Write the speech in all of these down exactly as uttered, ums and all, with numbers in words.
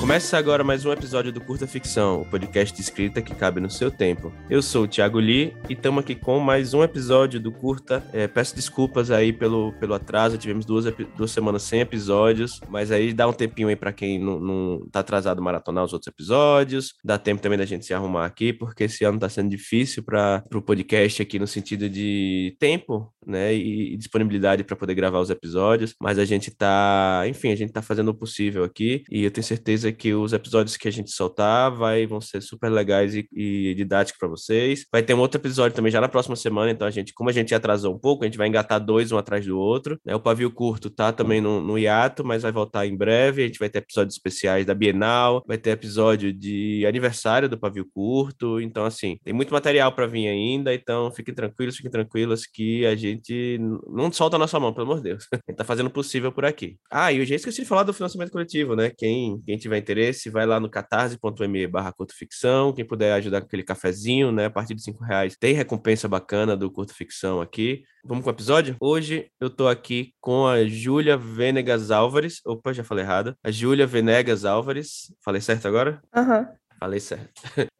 Começa agora mais um episódio do Curta Ficção, o podcast de escrita que cabe no seu tempo. Eu sou o Thiago Lee e estamos aqui com mais um episódio do Curta. É, peço desculpas aí pelo, pelo atraso, tivemos duas, duas semanas sem episódios, mas aí dá um tempinho aí pra quem não, não tá atrasado maratonar os outros episódios, dá tempo também da gente se arrumar aqui, porque esse ano tá sendo difícil para pro podcast aqui no sentido de tempo, né, e, e disponibilidade para poder gravar os episódios, mas a gente tá, enfim, a gente tá fazendo o possível aqui e eu tenho certeza que os episódios que a gente soltar vai, vão ser super legais e, e didáticos para vocês. Vai ter um outro episódio também já na próxima semana, então a gente, como a gente atrasou um pouco, a gente vai engatar dois um atrás do outro, né? O Pavio Curto tá também no, no hiato, mas vai voltar em breve. A gente vai ter episódios especiais da Bienal, vai ter episódio de aniversário do Pavio Curto, então assim, tem muito material para vir ainda, então fiquem tranquilos, fiquem tranquilas que a gente não solta a nossa mão, pelo amor de Deus. A gente tá fazendo o possível por aqui. Ah, e eu já esqueci de falar do financiamento coletivo, né? Quem, quem tiver interesse, vai lá no catarse.me barra Curta Ficção, quem puder ajudar com aquele cafezinho, né, a partir de cinco reais tem recompensa bacana do Curta Ficção aqui. Vamos com o episódio? Hoje eu tô aqui com a Júlia Venegas Álvarez, opa, já falei errado, a Júlia Venegas Álvarez, falei certo agora? Aham. Uhum. Falei certo.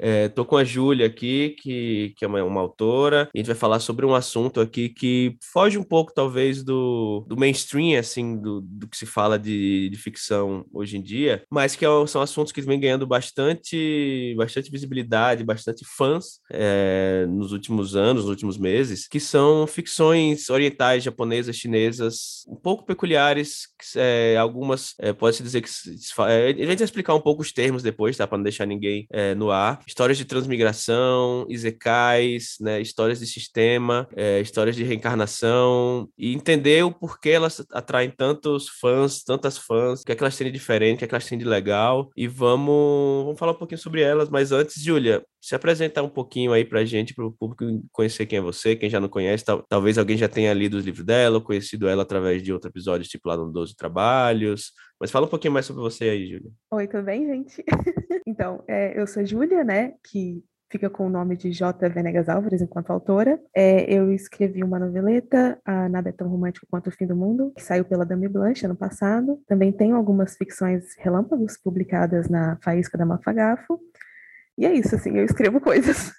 É, tô com a Júlia aqui, que, que é uma, uma autora, e a gente vai falar sobre um assunto aqui que foge um pouco, talvez, do, do mainstream, assim, do, do que se fala de, de ficção hoje em dia, mas que é, são assuntos que vem ganhando bastante, bastante visibilidade, bastante fãs é, nos últimos anos, nos últimos meses, que são ficções orientais, japonesas, chinesas, um pouco peculiares, que, é, algumas, é, pode-se dizer que... É, a gente vai explicar um pouco os termos depois, tá? Pra não deixar ninguém É, no ar. Histórias de transmigração, isekais, né? Histórias de sistema, é, histórias de reencarnação, e entender o porquê elas atraem tantos fãs, tantas fãs, o que é que elas têm de diferente, o que é que elas têm de legal, e vamos, vamos falar um pouquinho sobre elas, mas antes, Júlia, se apresentar um pouquinho aí pra gente, pro público conhecer quem é você, quem já não conhece, tal, talvez alguém já tenha lido os livros dela, ou conhecido ela através de outro episódio, tipo lá no Doze Trabalhos, mas fala um pouquinho mais sobre você aí, Júlia. Oi, tudo bem, gente? Então, é, eu sou a Júlia, né, que fica com o nome de J. Venegas Álvarez enquanto autora. É, eu escrevi uma noveleta, a Nada é Tão Romântico Quanto o Fim do Mundo, que saiu pela Dame Blanche ano passado. Também tenho algumas ficções relâmpagos publicadas na Faísca da Mafagafo. E é isso, assim, eu escrevo coisas.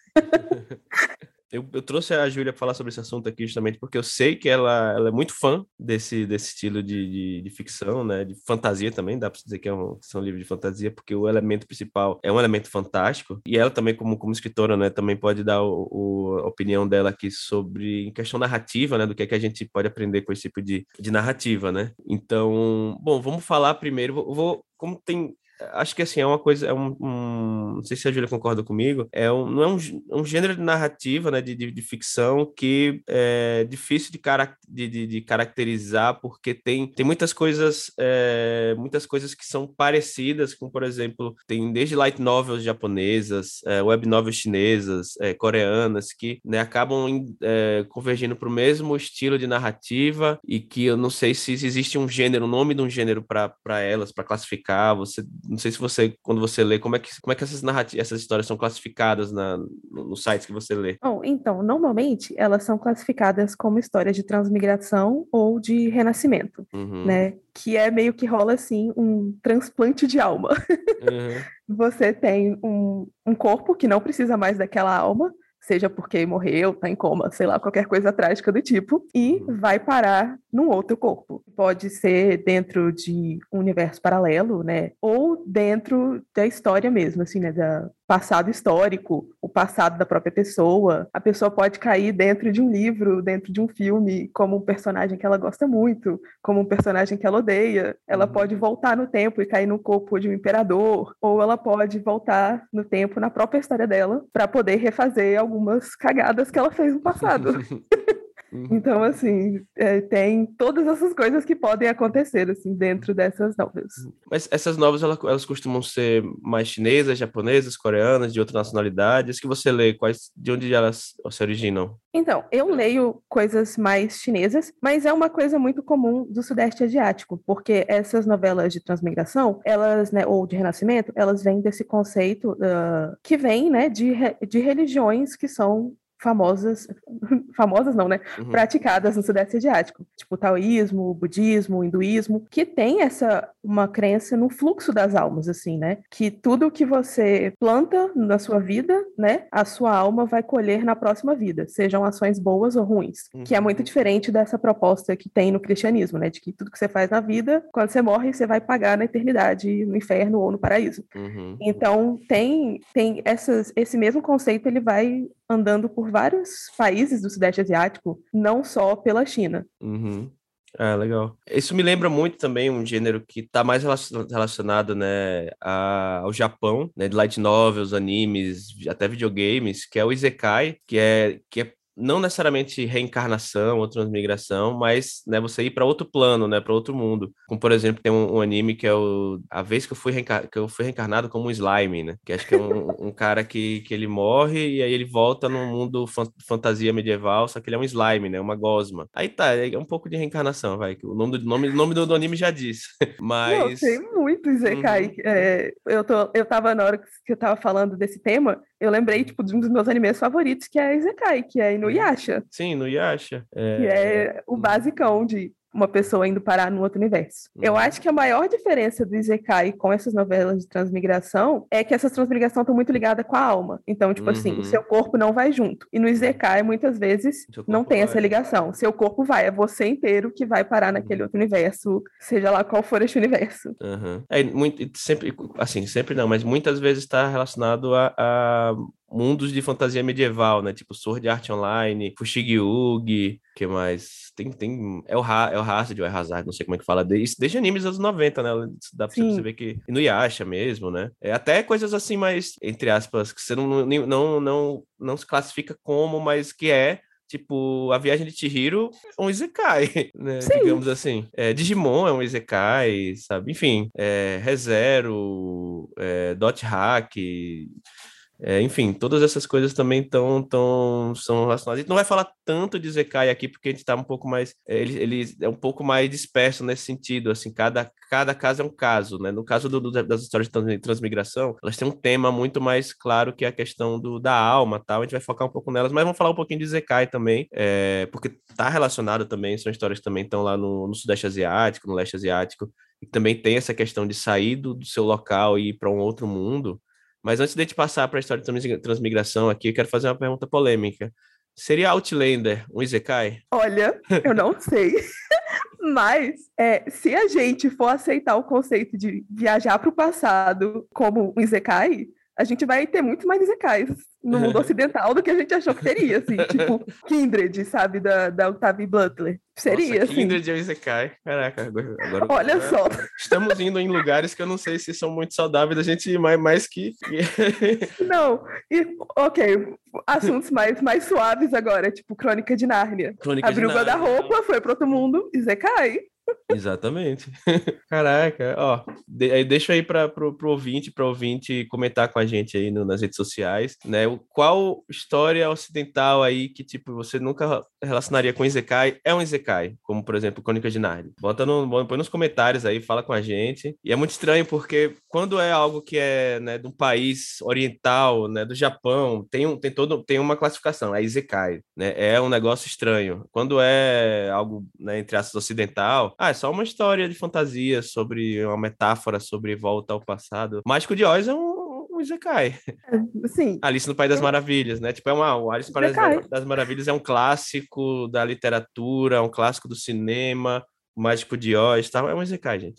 Eu, eu trouxe a Júlia para falar sobre esse assunto aqui justamente porque eu sei que ela, ela é muito fã desse, desse estilo de, de, de ficção, né? De fantasia também, dá para dizer que é um, que são livros de fantasia, porque o elemento principal é um elemento fantástico. E ela também, como, como escritora, né? Também pode dar o, o, a opinião dela aqui sobre questão narrativa, né? Do que é que a gente pode aprender com esse tipo de, de narrativa, né? Então, bom, vamos falar primeiro. Vou, vou como tem... Acho que, assim, é uma coisa... É um, um, não sei se a Júlia concorda comigo. É um, não é um, um gênero de narrativa, né? De, de, de ficção que é difícil de, carac, de, de, de caracterizar porque tem, tem muitas coisas... É, muitas coisas que são parecidas com, por exemplo, tem desde light novels japonesas, é, web novels chinesas, é, coreanas, que, né, acabam é, convergindo para o mesmo estilo de narrativa e que eu não sei se existe um gênero, um nome de um gênero para elas, para classificar. Você... Não sei se você, quando você lê, como é que, como é que essas narrativas, essas histórias são classificadas na, no, no sites que você lê? Bom, então, normalmente, elas são classificadas como histórias de transmigração ou de renascimento, uhum. né? Que é meio que rola, assim, um transplante de alma. Uhum. Você tem um, um corpo que não precisa mais daquela alma, seja porque morreu, tá em coma, sei lá, qualquer coisa trágica do tipo, e vai parar num outro corpo. Pode ser dentro de um universo paralelo, né? Ou dentro da história mesmo, assim, né? Da passado histórico, o passado da própria pessoa. A pessoa pode cair dentro de um livro, dentro de um filme, como um personagem que ela gosta muito, como um personagem que ela odeia. Ela uhum. pode voltar no tempo e cair no corpo de um imperador, ou ela pode voltar no tempo na própria história dela para poder refazer algumas cagadas que ela fez no passado. Então, assim, é, tem todas essas coisas que podem acontecer, assim, dentro dessas novels. Mas essas novels, elas, elas costumam ser mais chinesas, japonesas, coreanas, de outra nacionalidade? As que você lê, quais, de onde elas se originam? Então, eu leio coisas mais chinesas, mas é uma coisa muito comum do Sudeste Asiático, porque essas novelas de transmigração, elas, né, ou de renascimento, elas vêm desse conceito uh, que vem, né, de, de religiões que são famosas, famosas não, né? Uhum. Praticadas no Sudeste Asiático. Tipo, taoísmo, budismo, hinduísmo, que tem essa, uma crença no fluxo das almas, assim, né? Que tudo que você planta na sua vida, né? A sua alma vai colher na próxima vida, sejam ações boas ou ruins. Uhum. Que é muito diferente dessa proposta que tem no cristianismo, né? De que tudo que você faz na vida, quando você morre, você vai pagar na eternidade, no inferno ou no paraíso. Uhum. Então, tem, tem essas, esse mesmo conceito, ele vai andando por vários países do Sudeste Asiático, não só pela China. Uhum. Ah, legal. Isso me lembra muito também um gênero que está mais relacionado, né, a, ao Japão, né, de light novels, animes, até videogames, que é o isekai, que é, que é não necessariamente reencarnação ou transmigração, mas, né, você ir para outro plano, né, para outro mundo. Como, por exemplo, tem um, um anime que é o... A Vez que eu, fui reencar... que eu Fui Reencarnado como um Slime, né? Que acho que é um, um cara que, que ele morre e aí ele volta num mundo fan- fantasia medieval, só que ele é um slime, né? Uma gosma. Aí tá, é um pouco de reencarnação, vai. O nome do, nome, nome do, do anime já diz. Mas... Não, tem muito, Zé Kai. Uhum. É, eu, tô, eu tava, na hora que eu tava falando desse tema, eu lembrei, tipo, de um dos meus animes favoritos, que é isekai, que é Inuyasha. Sim, Inuyasha. É... Que é o basicão de uma pessoa indo parar num outro universo. Uhum. Eu acho que a maior diferença do isekai com essas novelas de transmigração é que essas transmigrações estão muito ligadas com a alma. Então, tipo, uhum, assim, o seu corpo não vai junto. E no isekai, muitas vezes, não tem vai. essa ligação. Seu corpo vai, é você inteiro que vai parar naquele, uhum, outro universo, seja lá qual for este universo. Uhum. É muito, sempre, assim, sempre não, mas muitas vezes está relacionado a... a... mundos de fantasia medieval, né? Tipo Sword Art Online, Fushigi-Yugi, que mais? Tem, tem... É o Hazard, ou é Hazard, não sei como é que fala. Desde, desde animes dos anos noventa, né? Dá pra Sim. você ver que... Inuyasha mesmo, né? É, até coisas assim mais, entre aspas, que você não, não, não, não, não se classifica como, mas que é... Tipo, A Viagem de Chihiro é um isekai, né? Digamos assim. É, Digimon é um isekai, sabe? Enfim, é, ReZero, é, Dot Hack... É, enfim, todas essas coisas também tão, tão, são relacionadas. A gente não vai falar tanto de isekai aqui, porque a gente está um pouco mais... Ele, ele é um pouco mais disperso nesse sentido, assim, cada, cada caso é um caso, né? No caso do, do, das histórias de transmigração, elas têm um tema muito mais claro, que é a questão do, da alma, tal. A gente vai focar um pouco nelas, mas vamos falar um pouquinho de isekai também, é, porque está relacionado também, são histórias que também estão lá no, no Sudeste Asiático, no Leste Asiático, e também tem essa questão de sair do, do seu local e ir para um outro mundo. Mas antes de a gente passar para a história de transmigração aqui, eu quero fazer uma pergunta polêmica. Seria Outlander um isekai? Olha, eu não sei. Mas, é, se a gente for aceitar o conceito de viajar para o passado como um isekai, a gente vai ter muito mais isekais no mundo ocidental do que a gente achou que teria, assim. Tipo, Kindred, sabe? Da, da Octavia Butler. Seria, Nossa, assim. Kindred é um isekai. Caraca, agora... agora Olha agora, só. Estamos indo em lugares que eu não sei se são muito saudáveis, a gente ir mais, mais que... Não. E, ok, assuntos mais, mais suaves agora, tipo Crônica de Nárnia. Crônica Abriu de Nárnia. Abriu o guarda-roupa, foi pro outro mundo, isekai. Exatamente. Caraca, ó, de, deixa aí para pro, pro ouvinte, para ouvinte comentar com a gente aí no, nas redes sociais, né? O, qual história ocidental aí que tipo você nunca relacionaria com isekai é um isekai, como por exemplo Crônica de Nárnia. Bota no, põe nos comentários aí, fala com a gente. E é muito estranho porque quando é algo que é, né, de um país oriental, né, do Japão, tem um, tem todo, tem uma classificação, é isekai, né? É um negócio estranho. Quando é algo, né, entre aspas ocidental, ah, é só uma história de fantasia sobre uma metáfora sobre volta ao passado. O Mágico de Oz é um, um isekai. Sim. Alice no País das Maravilhas, né? Tipo, é uma... Alice no País das Maravilhas é um clássico da literatura, um clássico do cinema. O Mágico de Oz, tá? É um isekai, gente.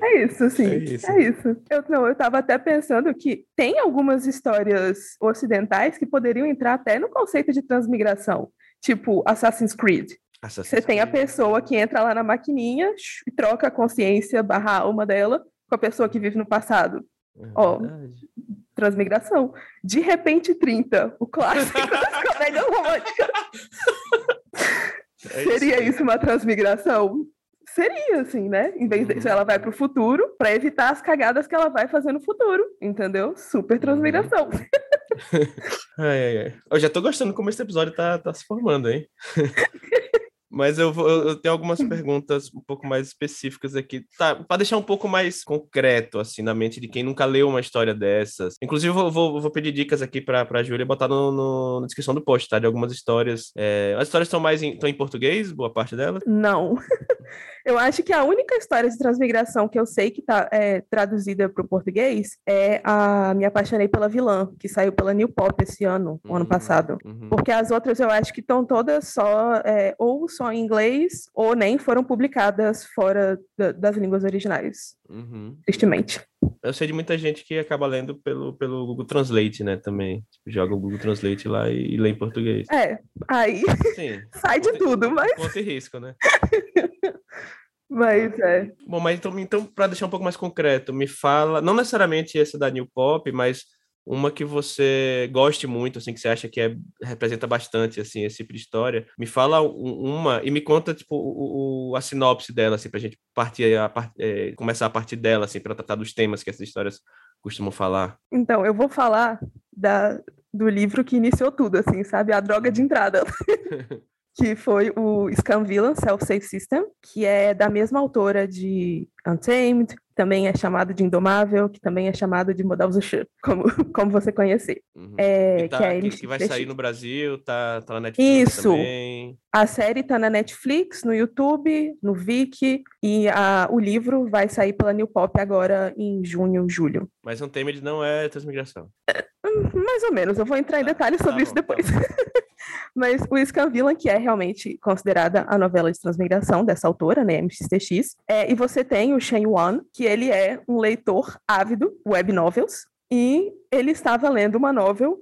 É isso, assim, é isso. É isso. Eu, não, eu tava até pensando que tem algumas histórias ocidentais que poderiam entrar até no conceito de transmigração, tipo Assassin's Creed. Você tem a pessoa que entra lá na maquininha e troca a consciência barra alma dela com a pessoa que vive no passado. É, ó, transmigração. De repente trinta, o clássico das comédias românticas. É isso. Seria isso uma transmigração? Seria, assim, né? Em vez disso, uhum, ela vai pro futuro para evitar as cagadas que ela vai fazer no futuro, entendeu? Super transmigração. Uhum. ai, ai, ai. Eu já tô gostando como esse episódio tá, tá se formando, hein? Mas eu, vou, eu tenho algumas perguntas um pouco mais específicas aqui. Tá, para deixar um pouco mais concreto, assim, na mente de quem nunca leu uma história dessas. Inclusive, eu vou, vou, vou pedir dicas aqui para a Júlia botar no, no, na descrição do post, tá? De algumas histórias. É... As histórias estão mais em, tão em português, boa parte delas? Não. Eu acho que a única história de transmigração que eu sei que está é, traduzida para o português é a Me Apaixonei pela Vilã, que saiu pela New Pop esse ano, uhum, ano passado. Uhum. Porque as outras eu acho que estão todas só, é, ou só em inglês, ou nem foram publicadas fora da, das línguas originais. Uhum. Tristemente. Eu sei de muita gente que acaba lendo pelo, pelo Google Translate, né, também. Tipo, joga o Google Translate lá e, e lê em português. É, aí sim, sai de tudo, mas... Conta e risco, né? Mas é. Bom, mas então, então para deixar um pouco mais concreto, me fala, não necessariamente essa da New Pop, mas uma que você goste muito, assim, que você acha que é, representa bastante, assim, esse tipo de história. Me fala uma e me conta, tipo, o, o, a sinopse dela, assim, pra gente partir, a, a, é, começar a partir dela, assim, pra tratar dos temas que essas histórias costumam falar. Então, eu vou falar da, do livro que iniciou tudo, assim, sabe? A droga de entrada. Que foi o Scum Villain, Self-Safe System, que é da mesma autora de Untamed, que também é chamado de Indomável, que também é chamado de Modal Zushi, como, como você conhecer. Uhum. É, tá, que, é, que, que vai sair no Brasil, tá, tá na Netflix. Isso. Também. Isso, a série tá na Netflix, no YouTube, no Viki, e a, o livro vai sair pela New Pop agora em junho, julho. Mas Untamed não é transmigração. É, mais ou menos, eu vou entrar em tá, detalhes sobre tá isso bom, depois. Tá. Mas o Scum Villain, que é realmente considerada a novela de transmigração dessa autora, né, M X T X, é, e você tem o Shen Yuan, que ele é um leitor ávido, web novels, e ele estava lendo uma novel,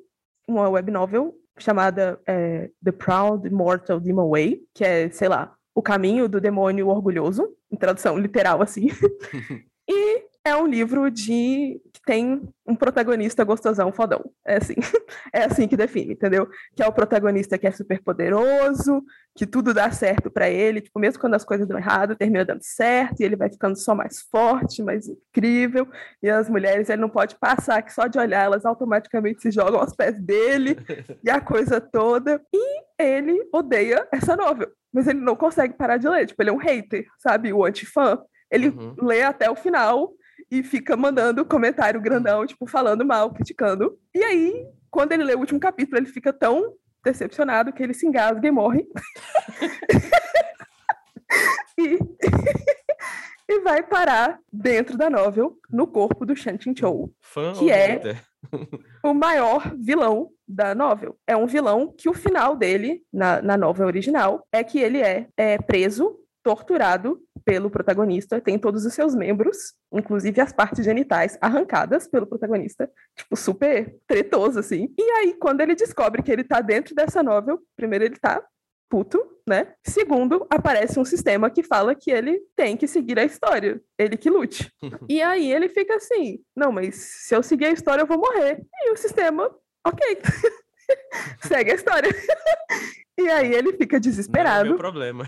uma web novel chamada é, The Proud Mortal Demon Way, que é, sei lá, o caminho do demônio orgulhoso, em tradução literal, assim. E... é um livro de que tem um protagonista gostosão fodão. É assim, é assim que define, entendeu? Que é o protagonista que é super poderoso, que tudo dá certo pra ele, tipo, mesmo quando as coisas dão errado, termina dando certo, e ele vai ficando só mais forte, mais incrível, e as mulheres, ele não pode passar, que só de olhar, elas automaticamente se jogam aos pés dele, e a coisa toda. E ele odeia essa novel, mas ele não consegue parar de ler, tipo, ele é um hater, sabe? O antifã. Ele uhum. lê até o final... e fica mandando comentário grandão, tipo, falando mal, criticando. E aí, quando ele lê o último capítulo, ele fica tão decepcionado que ele se engasga e morre. e, e vai parar dentro da novel, no corpo do Shen Qingqiu, que é o maior vilão da novel. É um vilão que o final dele, na, na novel original, é que ele é, é preso, torturado pelo protagonista, tem todos os seus membros, inclusive as partes genitais, arrancadas pelo protagonista, tipo, super tretoso, assim. E aí, quando ele descobre que ele tá dentro dessa novel, primeiro ele tá puto, né? Segundo, aparece um sistema que fala que ele tem que seguir a história, ele que lute. E aí ele fica assim, não, mas se eu seguir a história eu vou morrer. E o sistema, ok, segue a história. E aí ele fica desesperado. Não é meu problema.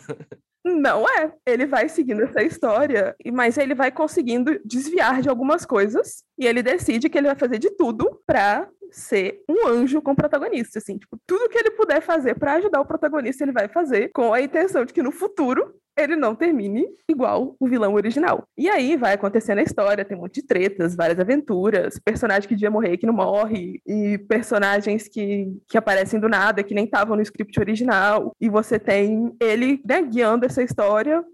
Não é, ele vai seguindo essa história, mas ele vai conseguindo desviar de algumas coisas, e ele decide que ele vai fazer de tudo pra ser um anjo com o protagonista, assim, tipo, tudo que ele puder fazer pra ajudar o protagonista, ele vai fazer, com a intenção de que no futuro ele não termine igual o vilão original. E aí vai acontecendo a história, tem um monte de tretas, várias aventuras, personagem que devia morrer e que não morre, e personagens que, que aparecem do nada, que nem estavam no script original, e você tem ele, né, guiando essa história.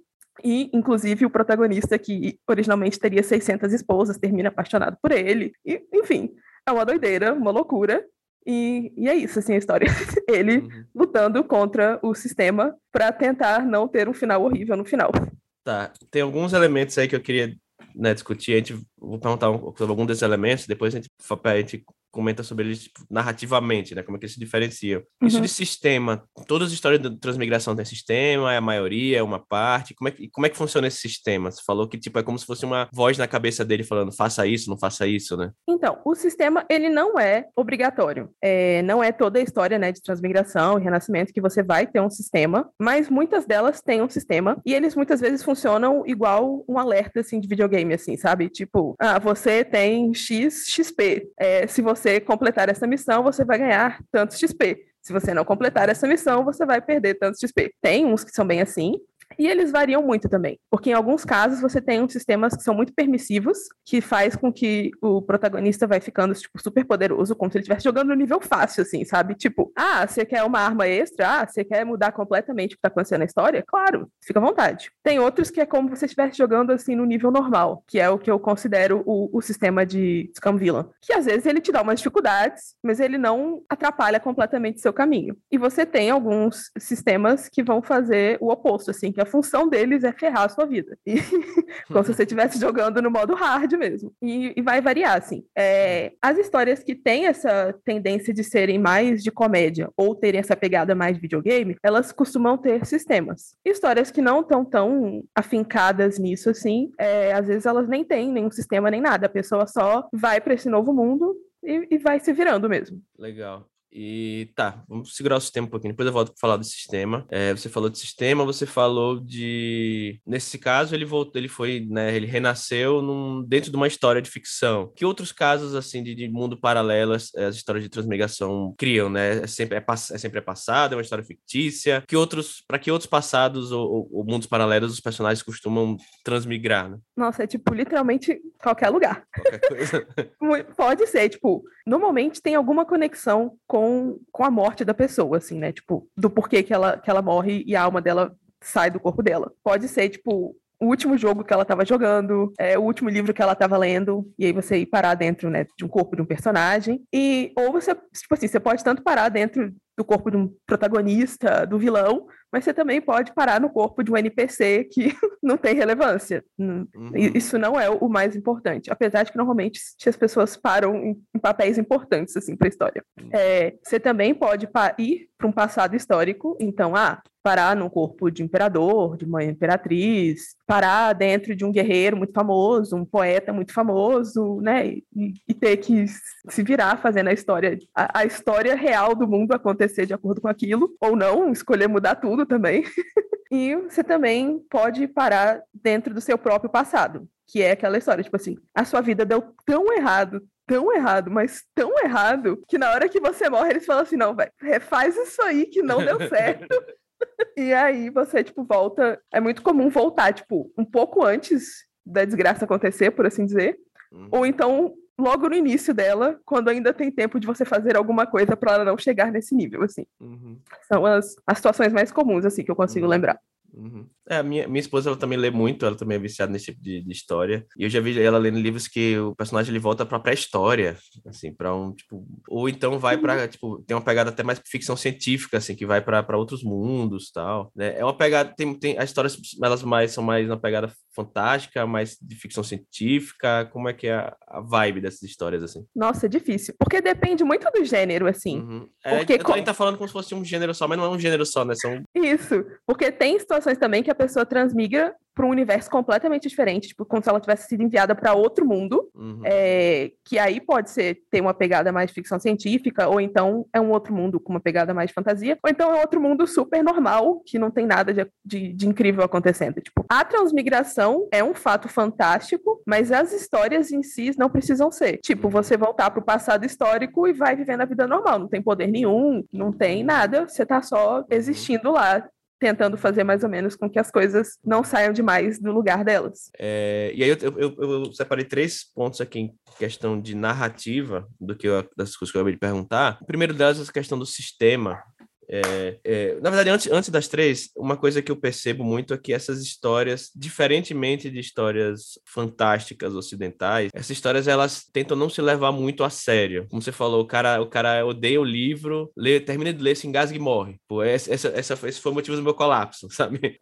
E, inclusive, o protagonista, que originalmente teria seiscentas esposas, termina apaixonado por ele. E, enfim, é uma doideira, uma loucura. E, e é isso, assim, a história. Ele uhum. lutando contra o sistema para tentar não ter um final horrível no final. Tá, tem alguns elementos aí que eu queria, né, discutir. A gente, vou perguntar um, sobre algum desses elementos, depois a gente, a gente comenta sobre eles, tipo, narrativamente, né? Como é que eles se diferenciam. Uhum. Isso de sistema, todas as histórias de transmigração tem sistema, é a maioria, é uma parte. Como é que, como é que funciona esse sistema? Você falou que, tipo, é como se fosse uma voz na cabeça dele falando, faça isso, não faça isso, né? Então, o sistema, ele não é obrigatório. É, não é toda a história, né, de transmigração e renascimento que você vai ter um sistema, mas muitas delas têm um sistema, e eles muitas vezes funcionam igual um alerta, assim, de videogame, assim, sabe? Tipo, ah, você tem X X P. É, se você completar essa missão, você vai ganhar tantos X P. Se você não completar essa missão, você vai perder tantos X P. Tem uns que são bem assim, e eles variam muito também. Porque em alguns casos você tem uns sistemas que são muito permissivos, que faz com que o protagonista vai ficando, tipo, super poderoso, como se ele estivesse jogando no nível fácil, assim, sabe? Tipo, ah, você quer uma arma extra? Ah, você quer mudar completamente o que tá acontecendo na história? Claro, fica à vontade. Tem outros que é como se você estivesse jogando, assim, no nível normal, que é o que eu considero o, o sistema de Scum Villain. Que às vezes ele te dá umas dificuldades, mas ele não atrapalha completamente seu caminho. E você tem alguns sistemas que vão fazer o oposto, assim, que a função deles é ferrar a sua vida. E, como se você estivesse jogando no modo hard mesmo. E, e vai variar, assim. É, as histórias que têm essa tendência de serem mais de comédia ou terem essa pegada mais de videogame, elas costumam ter sistemas. Histórias que não estão tão afincadas nisso, assim, é, às vezes elas nem têm nenhum sistema nem nada. A pessoa só vai para esse novo mundo e, e vai se virando mesmo. Legal. E tá, vamos segurar o sistema um pouquinho. Depois eu volto para falar do sistema. É, você falou de sistema, você falou de... Nesse caso, ele voltou, ele foi, né? Ele renasceu num... dentro de uma história de ficção. Que outros casos, assim, de, de mundo paralelo, as, as histórias de transmigração criam, né? É sempre, é, pass... é sempre é passado, é uma história fictícia. Que outros... Para que outros passados ou, ou, ou mundos paralelos os personagens costumam transmigrar, né? Nossa, é tipo, literalmente qualquer lugar. Qualquer coisa. Pode ser, tipo, normalmente tem alguma conexão com com a morte da pessoa, assim, né? Tipo, do porquê que ela, que ela morre e a alma dela sai do corpo dela. Pode ser, tipo, o último jogo que ela tava jogando, é, o último livro que ela tava lendo, e aí você ir parar dentro, né, de um corpo de um personagem. E, ou você, tipo assim, você pode tanto parar dentro do corpo de um protagonista, do vilão, mas você também pode parar no corpo de um N P C que não tem relevância. Uhum. Isso não é o mais importante. Apesar de que, normalmente, as pessoas param em papéis importantes, assim, para a história. Uhum. É, você também pode ir para um passado histórico. Então, ah, parar no corpo de um imperador, de uma imperatriz, parar dentro de um guerreiro muito famoso, um poeta muito famoso, né? E, e ter que se virar fazendo a história, a, a história real do mundo acontecer de acordo com aquilo, ou não, escolher mudar tudo também. E você também pode parar dentro do seu próprio passado, que é aquela história, tipo assim, a sua vida deu tão errado, tão errado, mas tão errado, que na hora que você morre, eles falam assim, não, vai, refaz isso aí que não deu certo. E aí você, tipo, volta, é muito comum voltar, tipo, um pouco antes da desgraça acontecer, por assim dizer, uhum. Ou então logo no início dela, quando ainda tem tempo de você fazer alguma coisa para ela não chegar nesse nível, assim. Uhum. São as, as situações mais comuns, assim, que eu consigo uhum. lembrar. Uhum. É, a minha, minha esposa, ela também lê muito, ela também é viciada nesse tipo de, de história. E eu já vi ela lendo livros que o personagem ele volta pra pré-história, assim, pra um, tipo... Ou então vai pra, tipo, tem uma pegada até mais ficção científica, assim, que vai pra, pra outros mundos e tal, né? É uma pegada, tem, tem... As histórias, elas mais, são mais uma pegada fantástica, mais de ficção científica. Como é que é a, a vibe dessas histórias, assim? Nossa, é difícil. Porque depende muito do gênero, assim. Uhum. É, porque... A gente tá falando como se fosse um gênero só, mas não é um gênero só, né? São... Isso, porque tem situações também que a pessoa transmigra para um universo completamente diferente, tipo, como se ela tivesse sido enviada para outro mundo, uhum. é, que aí pode ser, ter uma pegada mais de ficção científica, ou então é um outro mundo com uma pegada mais de fantasia, ou então é outro mundo super normal, que não tem nada de, de, de incrível acontecendo. Tipo, a transmigração é um fato fantástico, mas as histórias em si não precisam ser. Tipo, você voltar para o passado histórico e vai vivendo a vida normal, não tem poder nenhum, não tem nada, você tá só existindo lá, tentando fazer mais ou menos com que as coisas não saiam demais do lugar delas. É, e aí eu, eu, eu separei três pontos aqui em questão de narrativa, do que eu, das coisas que eu acabei de perguntar. O primeiro delas é a questão do sistema. É, é, na verdade, antes, antes das três, uma coisa que eu percebo muito é que essas histórias, diferentemente de histórias fantásticas ocidentais, essas histórias, elas tentam não se levar muito a sério. Como você falou, o cara, o cara odeia o livro, lê, termina de ler, se engasga e morre. Pô, essa, essa, essa, esse foi o motivo do meu colapso, sabe?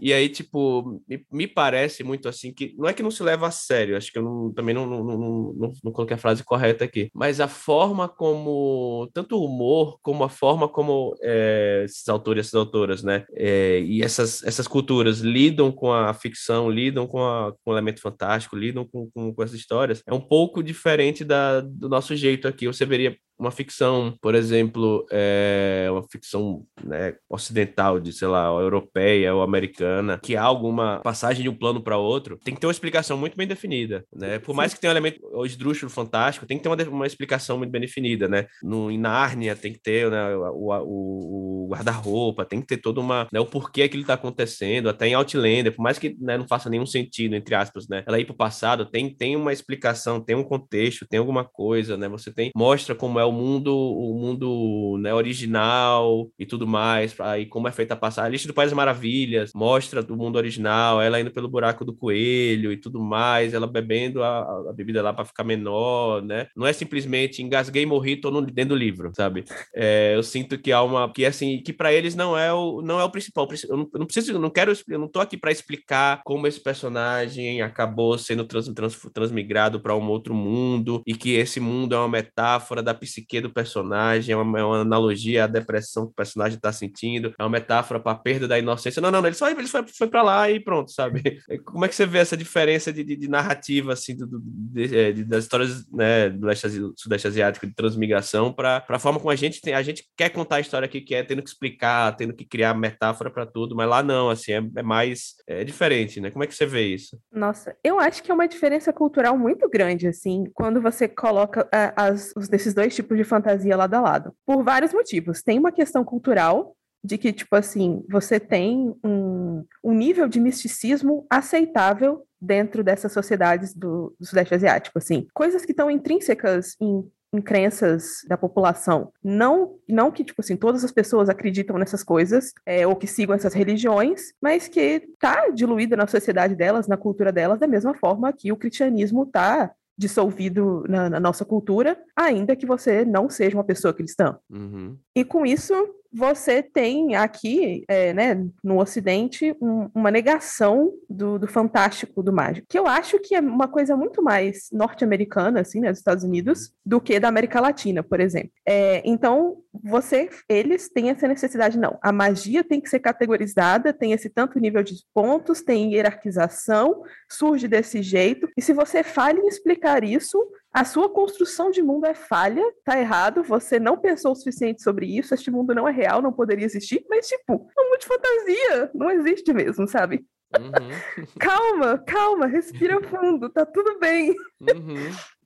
E aí, tipo, me, me parece muito assim que... Não é que não se leva a sério, acho que eu não, também não, não, não, não, não coloquei a frase correta aqui. Mas a forma como... Tanto o humor, como a forma como... É, esses autores e essas autoras, né? É, e essas, essas culturas lidam com a ficção, lidam com, a, com o elemento fantástico, lidam com, com, com essas histórias. É um pouco diferente da, do nosso jeito aqui. Você veria uma ficção, por exemplo, é uma ficção, né, ocidental, de, sei lá, europeia ou americana, que há alguma passagem de um plano para outro, tem que ter uma explicação muito bem definida, né? Por mais que tenha um elemento esdrúxulo fantástico, tem que ter uma, uma explicação muito bem definida, né? No, em Nárnia tem que ter, né, o, o, o guarda-roupa, tem que ter todo uma, né, o porquê aquilo está acontecendo, até em Outlander, por mais que, né, não faça nenhum sentido, entre aspas, né? Ela ir pro passado, tem, tem uma explicação, tem um contexto, tem alguma coisa, né? Você tem, mostra como é o mundo, o mundo, né, original e tudo mais, aí como é feita a passagem. A lista do País das Maravilhas mostra do mundo original, ela indo pelo buraco do coelho e tudo mais, ela bebendo a, a bebida lá para ficar menor, né? Não é simplesmente engasguei, morri, tô no, dentro do livro, sabe? É, eu sinto que há uma, que assim, que para eles não é o, não é o principal. Eu não, eu não preciso, eu não quero, eu não tô aqui para explicar como esse personagem acabou sendo trans, trans, transmigrado para um outro mundo e que esse mundo é uma metáfora da psique psique do personagem, é uma, é uma analogia à depressão que o personagem está sentindo, é uma metáfora para a perda da inocência. Não, não, não, ele só ele foi, foi para lá e pronto, sabe? Como é que você vê essa diferença de, de, de narrativa, assim, do, de, de, das histórias, né, do leste, sudeste asiático, de transmigração, para a forma como a gente tem, a gente quer contar a história aqui, que é tendo que explicar, tendo que criar metáfora para tudo, mas lá não, assim, é, é mais é diferente, né? Como é que você vê isso? Nossa, eu acho que é uma diferença cultural muito grande, assim, quando você coloca as, os desses dois tipos tipo de fantasia lado a lado, por vários motivos. Tem uma questão cultural de que, tipo assim, você tem um, um nível de misticismo aceitável dentro dessas sociedades do, do Sudeste Asiático, assim. Coisas que estão intrínsecas em, em crenças da população. Não, não que, tipo assim, todas as pessoas acreditam nessas coisas, é, ou que sigam essas religiões, mas que tá diluída na sociedade delas, na cultura delas, da mesma forma que o cristianismo tá dissolvido na, na nossa cultura, ainda que você não seja uma pessoa cristã. Uhum. E com isso, você tem aqui, é, né, no Ocidente, um, uma negação do, do fantástico, do mágico, que eu acho que é uma coisa muito mais norte-americana, assim, né, dos Estados Unidos, do que da América Latina, por exemplo. É, então, você, eles têm essa necessidade, não, a magia tem que ser categorizada, tem esse tanto nível de pontos, tem hierarquização, surge desse jeito, e se você falha em explicar isso, a sua construção de mundo é falha, tá errado, você não pensou o suficiente sobre isso, este mundo não é real, não poderia existir, mas, tipo, é um mundo de fantasia, não existe mesmo, sabe? Uhum. Calma, calma, respira fundo, tá tudo bem. Uhum.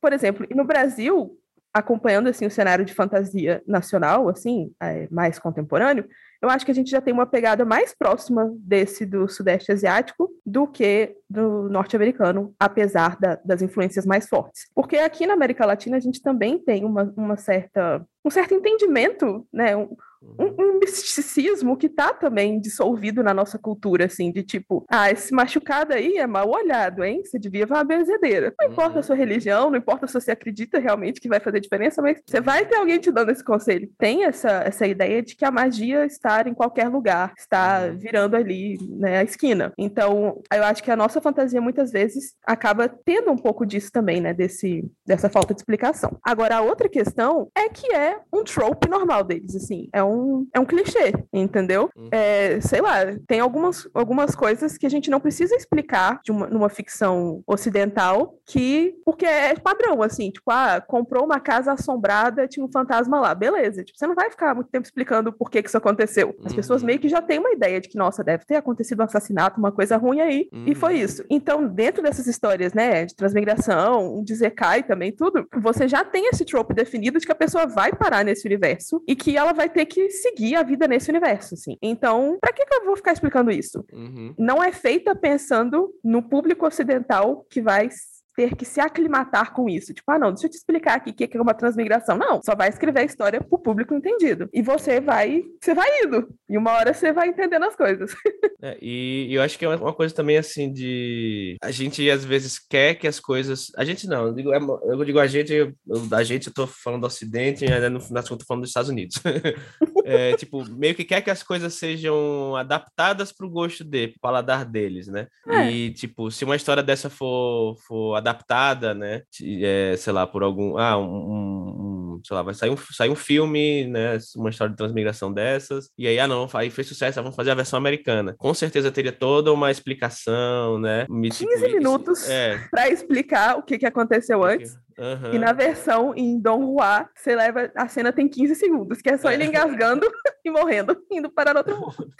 Por exemplo, no Brasil, acompanhando, assim, o cenário de fantasia nacional, assim, mais contemporâneo, eu acho que a gente já tem uma pegada mais próxima desse do Sudeste Asiático do que do norte-americano, apesar da, das influências mais fortes. Porque aqui na América Latina a gente também tem uma, uma certa, um certo entendimento, né? Um, um, um misticismo que está também dissolvido na nossa cultura, assim, de tipo, ah, esse machucado aí é mal olhado, hein? Você devia ver uma benzedeira. Não importa a sua religião, não importa se você acredita realmente que vai fazer diferença, mas você vai ter alguém te dando esse conselho. Tem essa, essa ideia de que a magia está em qualquer lugar, está virando ali, né, a esquina. Então, eu acho que a nossa fantasia, muitas vezes, acaba tendo um pouco disso também, né, desse, dessa falta de explicação. Agora, a outra questão é que é um trope normal deles, assim, é um, é um clichê, entendeu? É, sei lá, tem algumas, algumas coisas que a gente não precisa explicar de uma, numa ficção ocidental, que, porque é padrão, assim, tipo, ah, comprou uma casa assombrada, tinha um fantasma lá, beleza, tipo, você não vai ficar muito tempo explicando por que que isso aconteceu. As pessoas meio que já têm uma ideia de que, nossa, deve ter acontecido um assassinato, uma coisa ruim aí, uhum. E foi isso. Então, dentro dessas histórias, né, de transmigração, de isekai também, tudo, você já tem esse trope definido de que a pessoa vai parar nesse universo e que ela vai ter que seguir a vida nesse universo, assim. Então, pra que que eu vou ficar explicando isso? Uhum. Não é feita pensando no público ocidental que vai ter que se aclimatar com isso. Tipo, ah, não, deixa eu te explicar aqui o que é uma transmigração. Não, só vai escrever a história pro público entendido. E você vai, você vai indo. E uma hora você vai entendendo as coisas. É, e, e eu acho que é uma coisa também, assim, de... A gente, às vezes, quer que as coisas... A gente não, eu digo, eu digo a gente, eu, a gente, eu tô falando do Ocidente, no final eu tô falando dos Estados Unidos. É, tipo, meio que quer que as coisas sejam adaptadas pro gosto dele, pro paladar deles, né? É. E, tipo, se uma história dessa for, for adaptada, né, é, sei lá, por algum, ah, um, um sei lá, vai sair um, sair um filme, né, uma história de transmigração dessas, e aí, ah não, aí fez sucesso, vamos fazer a versão americana. Com certeza teria toda uma explicação, né? quinze minutos é. Pra explicar o que, que aconteceu antes. Uhum. E na versão em Don Juan, você leva, a cena tem quinze segundos, que é só ele engasgando e morrendo, indo parar no outro mundo.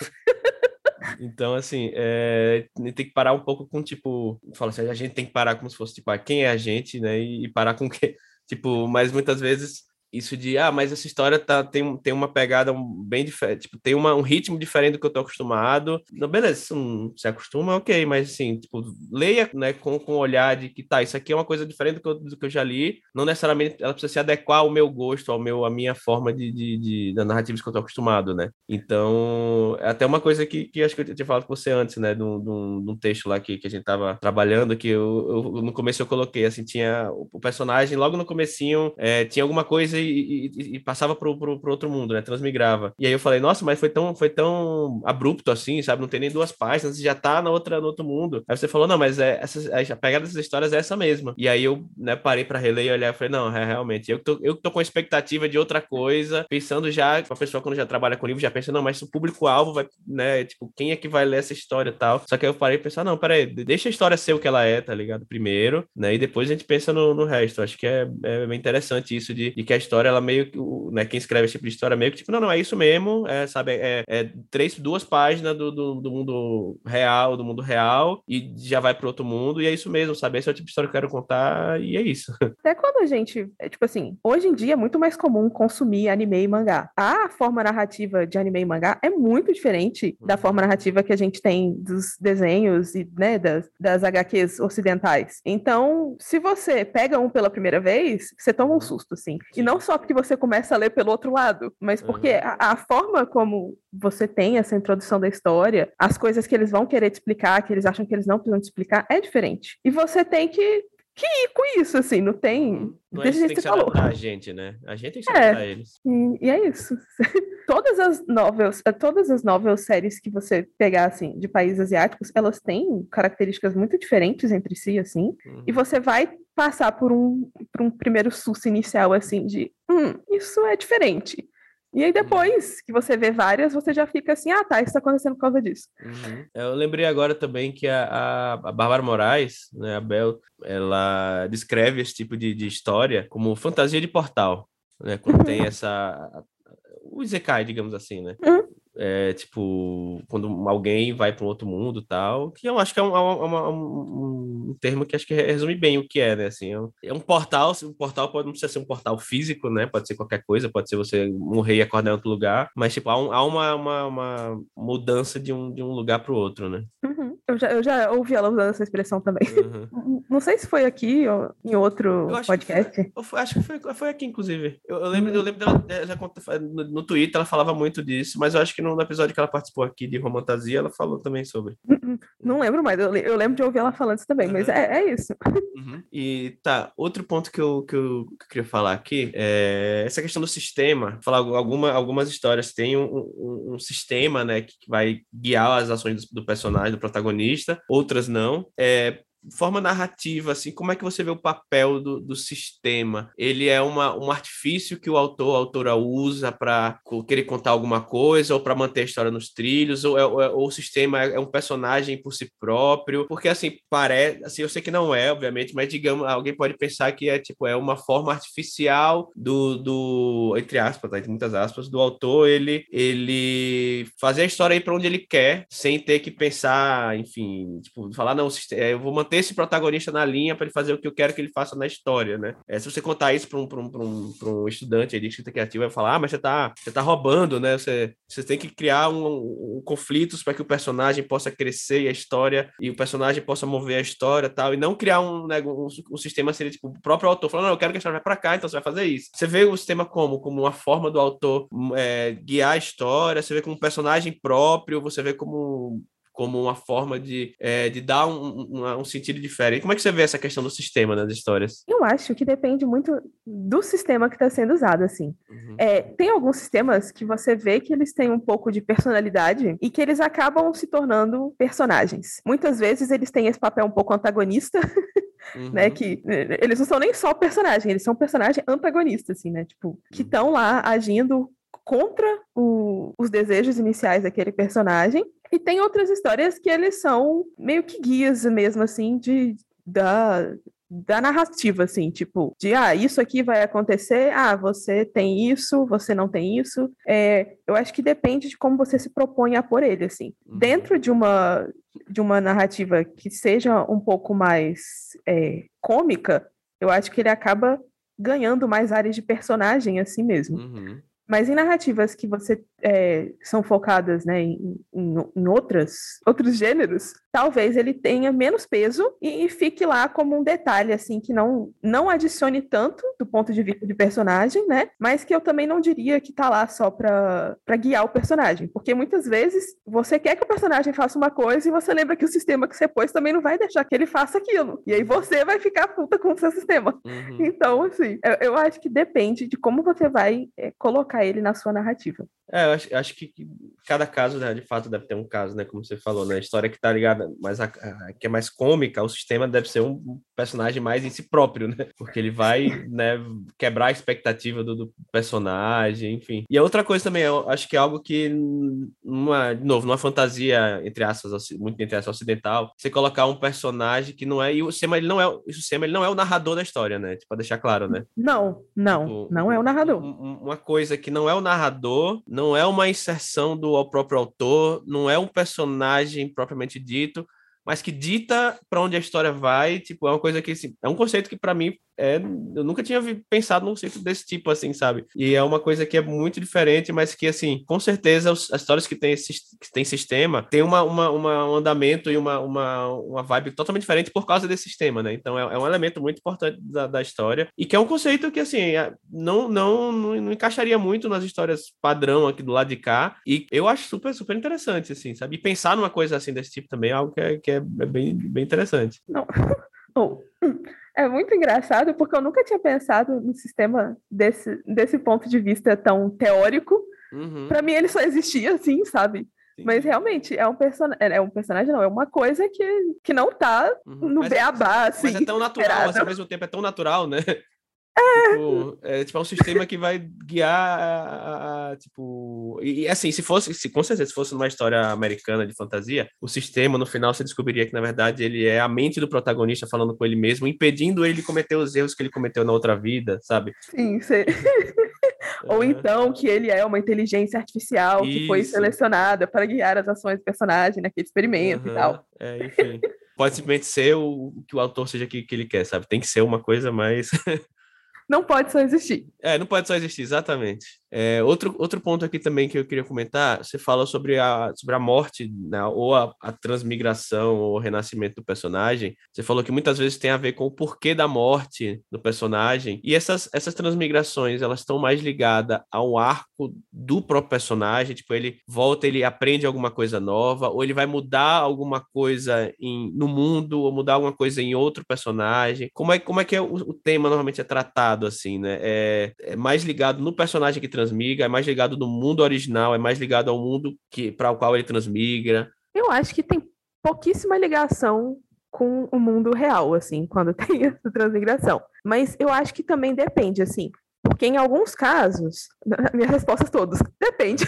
Então, assim, é, tem que parar um pouco com, tipo, fala assim, a gente tem que parar como se fosse, tipo, ah, quem é a gente, né? E, e parar com o quê? Tipo, mas muitas vezes isso de, ah, mas essa história tá, tem, tem uma pegada bem diferente, tipo, tem uma, um ritmo diferente do que eu tô acostumado. Não, beleza, se não se acostuma, ok, mas assim, tipo, leia, né, com, com o olhar de que, tá, isso aqui é uma coisa diferente do que eu, do que eu já li, não necessariamente ela precisa se adequar ao meu gosto, ao meu, à minha forma de, de, de, da narrativa que eu tô acostumado, né? Então, é até uma coisa que, que acho que eu tinha falado com você antes, né, de um texto lá que, que a gente tava trabalhando, que eu, eu, no começo eu coloquei, assim, tinha o personagem, logo no comecinho, é, tinha alguma coisa E, e, e passava pro, pro, pro outro mundo, né? Transmigrava. E aí eu falei, nossa, mas foi tão, foi tão abrupto assim, sabe? Não tem nem duas páginas, já tá na outra, no outro mundo. Aí você falou, não, mas é, essas, a pegada dessas histórias é essa mesma. E aí eu, né, parei pra reler e olhar e falei, não, é, realmente, eu que tô, eu tô com expectativa de outra coisa, pensando já, a pessoa quando já trabalha com livro já pensa, não, mas o público-alvo vai, né? Tipo, quem é que vai ler essa história e tal? Só que aí eu parei e pensei, não, peraí, deixa a história ser o que ela é, tá ligado? Primeiro, né? E depois a gente pensa no, no resto. Acho que é, é bem interessante isso de, de que a A história, ela meio que, né, quem escreve esse tipo de história meio que tipo, não, não, é isso mesmo, é, sabe, é, é três, duas páginas do, do, do mundo real, do mundo real, e já vai para outro mundo, e é isso mesmo, sabe, esse é o tipo de história que eu quero contar, e é isso. Até quando a gente, é, tipo assim, hoje em dia é muito mais comum consumir anime e mangá. A forma narrativa de anime e mangá é muito diferente da forma narrativa que a gente tem dos desenhos e, né, das, das agá quês ocidentais. Então, se você pega um pela primeira vez, você toma um susto, assim. E não só porque você começa a ler pelo outro lado, mas porque uhum. a, a forma como você tem essa introdução da história, as coisas que eles vão querer te explicar, que eles acham que eles não precisam te explicar, é diferente. E você tem que... que ir com isso, assim, não tem... Não é isso, tem que se adaptar a gente, né? A gente tem que se adaptar a eles. E, e é isso. Todas as novels, todas as novels, séries que você pegar, assim, de países asiáticos, elas têm características muito diferentes entre si, assim, uhum. e você vai passar por um, por um primeiro susto inicial, assim, de, hum, isso é diferente. E aí depois que você vê várias, você já fica assim, ah tá, isso tá acontecendo por causa disso. Uhum. Eu lembrei agora também que a, a, a Bárbara Moraes, né, a Bel, ela descreve esse tipo de, de história como fantasia de portal, né, quando tem essa... o isekai, digamos assim, né? Uhum. É, tipo, quando alguém vai para um outro mundo e tal, que eu acho que é um, uma, um, um termo que acho que resume bem o que é, né, assim, é um, é um portal, um portal pode, não precisa ser um portal físico, né, pode ser qualquer coisa, pode ser você morrer e acordar em outro lugar, mas, tipo, há, um, há uma, uma, uma mudança de um, de um lugar para o outro, né. Uhum. Eu, já, eu já ouvi ela usando essa expressão também. Uhum. Não sei se foi aqui ou em outro eu podcast. Que foi, eu acho que foi, foi aqui, inclusive. Eu, eu, lembro, eu lembro dela, ela, no Twitter ela falava muito disso, mas eu acho que no episódio que ela participou aqui de Romantasia, ela falou também sobre. Não lembro mais, eu, eu lembro de ouvir ela falando isso também, uhum. mas é, é isso. Uhum. E tá, outro ponto que eu, que eu queria falar aqui é essa questão do sistema. Falar alguma, algumas histórias têm um, um, um sistema, né, que vai guiar as ações do, do personagem, do protagonista, outras não. É... forma narrativa, assim, como é que você vê o papel do, do sistema? Ele é uma, um artifício que o autor, a autora usa para querer contar alguma coisa ou para manter a história nos trilhos, ou, é, ou o sistema é um personagem por si próprio? Porque, assim, parece... Assim, eu sei que não é, obviamente, mas, digamos, alguém pode pensar que é, tipo, é uma forma artificial do... do entre aspas, tá? Entre muitas aspas, do autor, ele, ele fazer a história ir para onde ele quer, sem ter que pensar, enfim, tipo, falar, não, eu vou manter esse protagonista na linha para ele fazer o que eu quero que ele faça na história, né? É, se você contar isso para um, pra um, pra um, pra um estudante aí de escrita criativa, vai falar, ah, mas você tá, você tá roubando, né? Você, você tem que criar um, um, um conflitos para que o personagem possa crescer e a história, e o personagem possa mover a história e tal, e não criar um, né, um, um sistema, seria tipo, o próprio autor falando, não, eu quero que a história vá para cá, então você vai fazer isso. Você vê o sistema como? Como uma forma do autor é, guiar a história, você vê como um personagem próprio, você vê como... como uma forma de, é, de dar um, um, um sentido diferente. Como é que você vê essa questão do sistema nas histórias? Eu acho que depende muito do sistema que está sendo usado, assim. Uhum. É, tem alguns sistemas que você vê que eles têm um pouco de personalidade e que eles acabam se tornando personagens. Muitas vezes eles têm esse papel um pouco antagonista Uhum. Né, que eles não são nem só personagem, eles são personagem antagonista, assim, né, tipo, que estão lá agindo contra o, os desejos iniciais daquele personagem. E tem outras histórias que eles são meio que guias mesmo, assim, de, da, da narrativa, assim, tipo, de, ah, isso aqui vai acontecer, ah, você tem isso, você não tem isso. É, eu acho que depende de como você se propõe a pôr ele, assim. Uhum. Dentro de uma, de uma narrativa que seja um pouco mais é, cômica, eu acho que ele acaba ganhando mais áreas de personagem, assim mesmo. Uhum. Mas em narrativas que você é, são focadas, né, em, em, em outras, outros gêneros, talvez ele tenha menos peso e, e fique lá como um detalhe, assim, que não, não adicione tanto do ponto de vista de personagem, né? Mas que eu também não diria que tá lá só pra, pra guiar o personagem. Porque muitas vezes você quer que o personagem faça uma coisa e você lembra que o sistema que você pôs também não vai deixar que ele faça aquilo. E aí você vai ficar puta com o seu sistema. Uhum. Então, assim, eu, eu acho que depende de como você vai é, colocar ele na sua narrativa. É, eu acho, acho que cada caso, né, de fato deve ter um caso, né, como você falou, né, a história que tá ligada mais a, a, que é mais cômica, o sistema deve ser um personagem mais em si próprio, né, porque ele vai, né, quebrar a expectativa do, do personagem, enfim. E a outra coisa também, eu acho que é algo que numa, de novo, numa fantasia entre aspas, muito entre aspas ocidental, você colocar um personagem que não é, e o sistema, ele não é, o sistema, ele não é o narrador da história, né, tipo, pra deixar claro, né. Não, não, tipo, não é o narrador. Uma coisa que não é o narrador, não é uma inserção do próprio autor, não é um personagem propriamente dito, mas que dita para onde a história vai, tipo, é uma coisa que, assim, é um conceito que para mim é, eu nunca tinha pensado num conceito desse tipo, assim, sabe? E é uma coisa que é muito diferente, mas que, assim, com certeza os, as histórias que tem, esse, que tem sistema tem uma, uma, uma, um andamento e uma, uma, uma vibe totalmente diferente por causa desse sistema, né? Então é, é um elemento muito importante da, da história e que é um conceito que, assim, não, não, não, não encaixaria muito nas histórias padrão aqui do lado de cá, e eu acho super, super interessante, assim, sabe? E pensar numa coisa assim desse tipo também é algo que é, que é É bem, bem interessante. Não. Oh. É muito engraçado, porque eu nunca tinha pensado no sistema desse, desse ponto de vista tão teórico. Uhum. Pra mim, ele só existia assim, sabe? Sim. Mas realmente, é um, person... é um personagem, não, é uma coisa que, que não tá uhum. no mas beabá, é, assim. Mas é tão natural, esperado. Assim, ao mesmo tempo, é tão natural, né? É. Tipo, é, tipo, é um sistema que vai guiar a, a, tipo... E, e assim, se fosse, se, com certeza, se fosse numa história americana de fantasia, o sistema, no final, você descobriria que, na verdade, ele é a mente do protagonista falando com ele mesmo, impedindo ele de cometer os erros que ele cometeu na outra vida, sabe? Sim, sim. Ou então que ele é uma inteligência artificial Isso. que foi selecionada para guiar as ações do personagem naquele experimento uhum. e tal. É, enfim. Pode simplesmente ser o que o autor seja que, que ele quer, sabe? Tem que ser uma coisa mais... Não pode só existir. É, não pode só existir, exatamente. É, outro, outro ponto aqui também que eu queria comentar, você fala sobre a, sobre a morte, né, ou a, a transmigração ou o renascimento do personagem. Você falou que muitas vezes tem a ver com o porquê da morte do personagem. E essas, essas transmigrações, elas estão mais ligadas a um arco do próprio personagem. Tipo, ele volta, ele aprende alguma coisa nova, ou ele vai mudar alguma coisa em, no mundo, ou mudar alguma coisa em outro personagem. Como é, como é que é o, o tema normalmente é tratado, assim, né? É, é mais ligado no personagem que transmigra, é mais ligado no mundo original, é mais ligado ao mundo que, para o qual ele transmigra. Eu acho que tem pouquíssima ligação com o mundo real, assim, quando tem essa transmigração. Mas eu acho que também depende, assim, porque em alguns casos, minhas respostas todas, depende.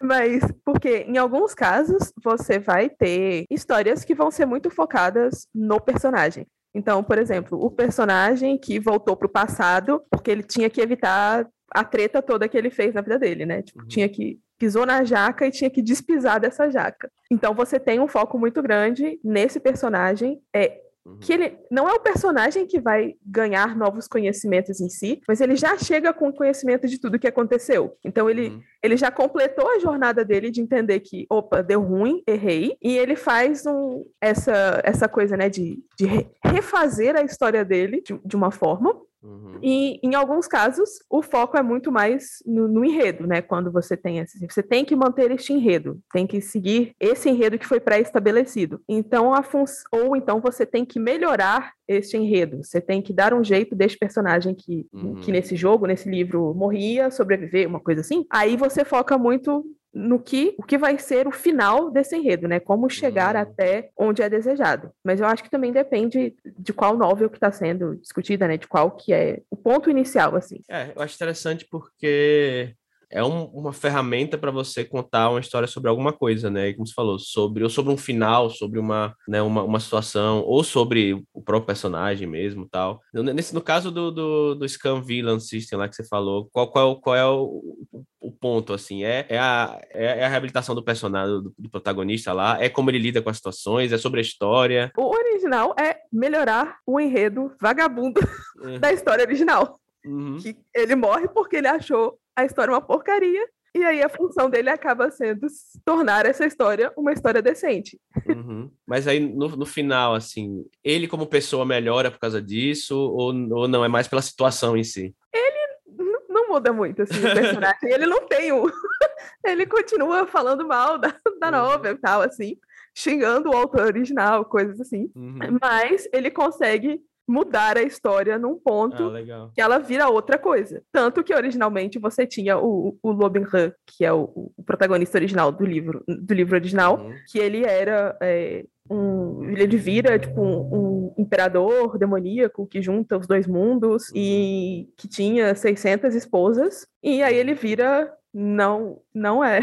Mas porque em alguns casos você vai ter histórias que vão ser muito focadas no personagem. Então, por exemplo, o personagem que voltou pro passado porque ele tinha que evitar a treta toda que ele fez na vida dele, né? Tipo, uhum. tinha que... pisou na jaca e tinha que despisar dessa jaca. Então você tem um foco muito grande nesse personagem, é, uhum. que ele não é o personagem que vai ganhar novos conhecimentos em si, mas ele já chega com o conhecimento de tudo que aconteceu. Então ele, uhum. ele já completou a jornada dele de entender que, opa, deu ruim, errei, e ele faz um, essa, essa coisa, né, de, de refazer a história dele de, de uma forma. Uhum. E em alguns casos o foco é muito mais no, no enredo, né? Quando você tem esse, você tem que manter este enredo, tem que seguir esse enredo que foi pré-estabelecido. Então a fun... ou então você tem que melhorar este enredo, você tem que dar um jeito deste personagem que, uhum. que nesse jogo, nesse livro morria, sobreviver, uma coisa assim. Aí você foca muito no que, o que vai ser o final desse enredo, né? Como chegar uhum. até onde é desejado. Mas eu acho que também depende de qual novel que está sendo discutida, né? De qual que é o ponto inicial, assim. É, eu acho interessante porque é um, uma ferramenta para você contar uma história sobre alguma coisa, né? E como você falou, sobre, ou sobre um final, sobre uma, né, uma, uma situação, ou sobre o próprio personagem mesmo e tal. Nesse, no caso do, do, do Scum Villain System lá que você falou, qual, qual, qual é o, o ponto, assim? É, é, a, é a reabilitação do personagem, do, do protagonista lá? É como ele lida com as situações? É sobre a história? O original é melhorar o enredo vagabundo é. da história original. Uhum. Que ele morre porque ele achou a história é uma porcaria, e aí a função dele acaba sendo tornar essa história uma história decente. Uhum. Mas aí, no, no final, assim, ele como pessoa melhora por causa disso, ou, ou não, é mais pela situação em si? Ele n- não muda muito, assim, o personagem. Ele não tem o... ele continua falando mal da, da uhum. novela e tal, assim, xingando o autor original, coisas assim. Uhum. Mas ele consegue mudar a história num ponto ah, que ela vira outra coisa. Tanto que originalmente você tinha o, o Lobin Han, que é o, o protagonista original do livro, do livro original, uhum. que ele era é, um, ele vira tipo um, um imperador demoníaco que junta os dois mundos uhum. e que tinha seiscentas esposas, e aí ele vira não, não é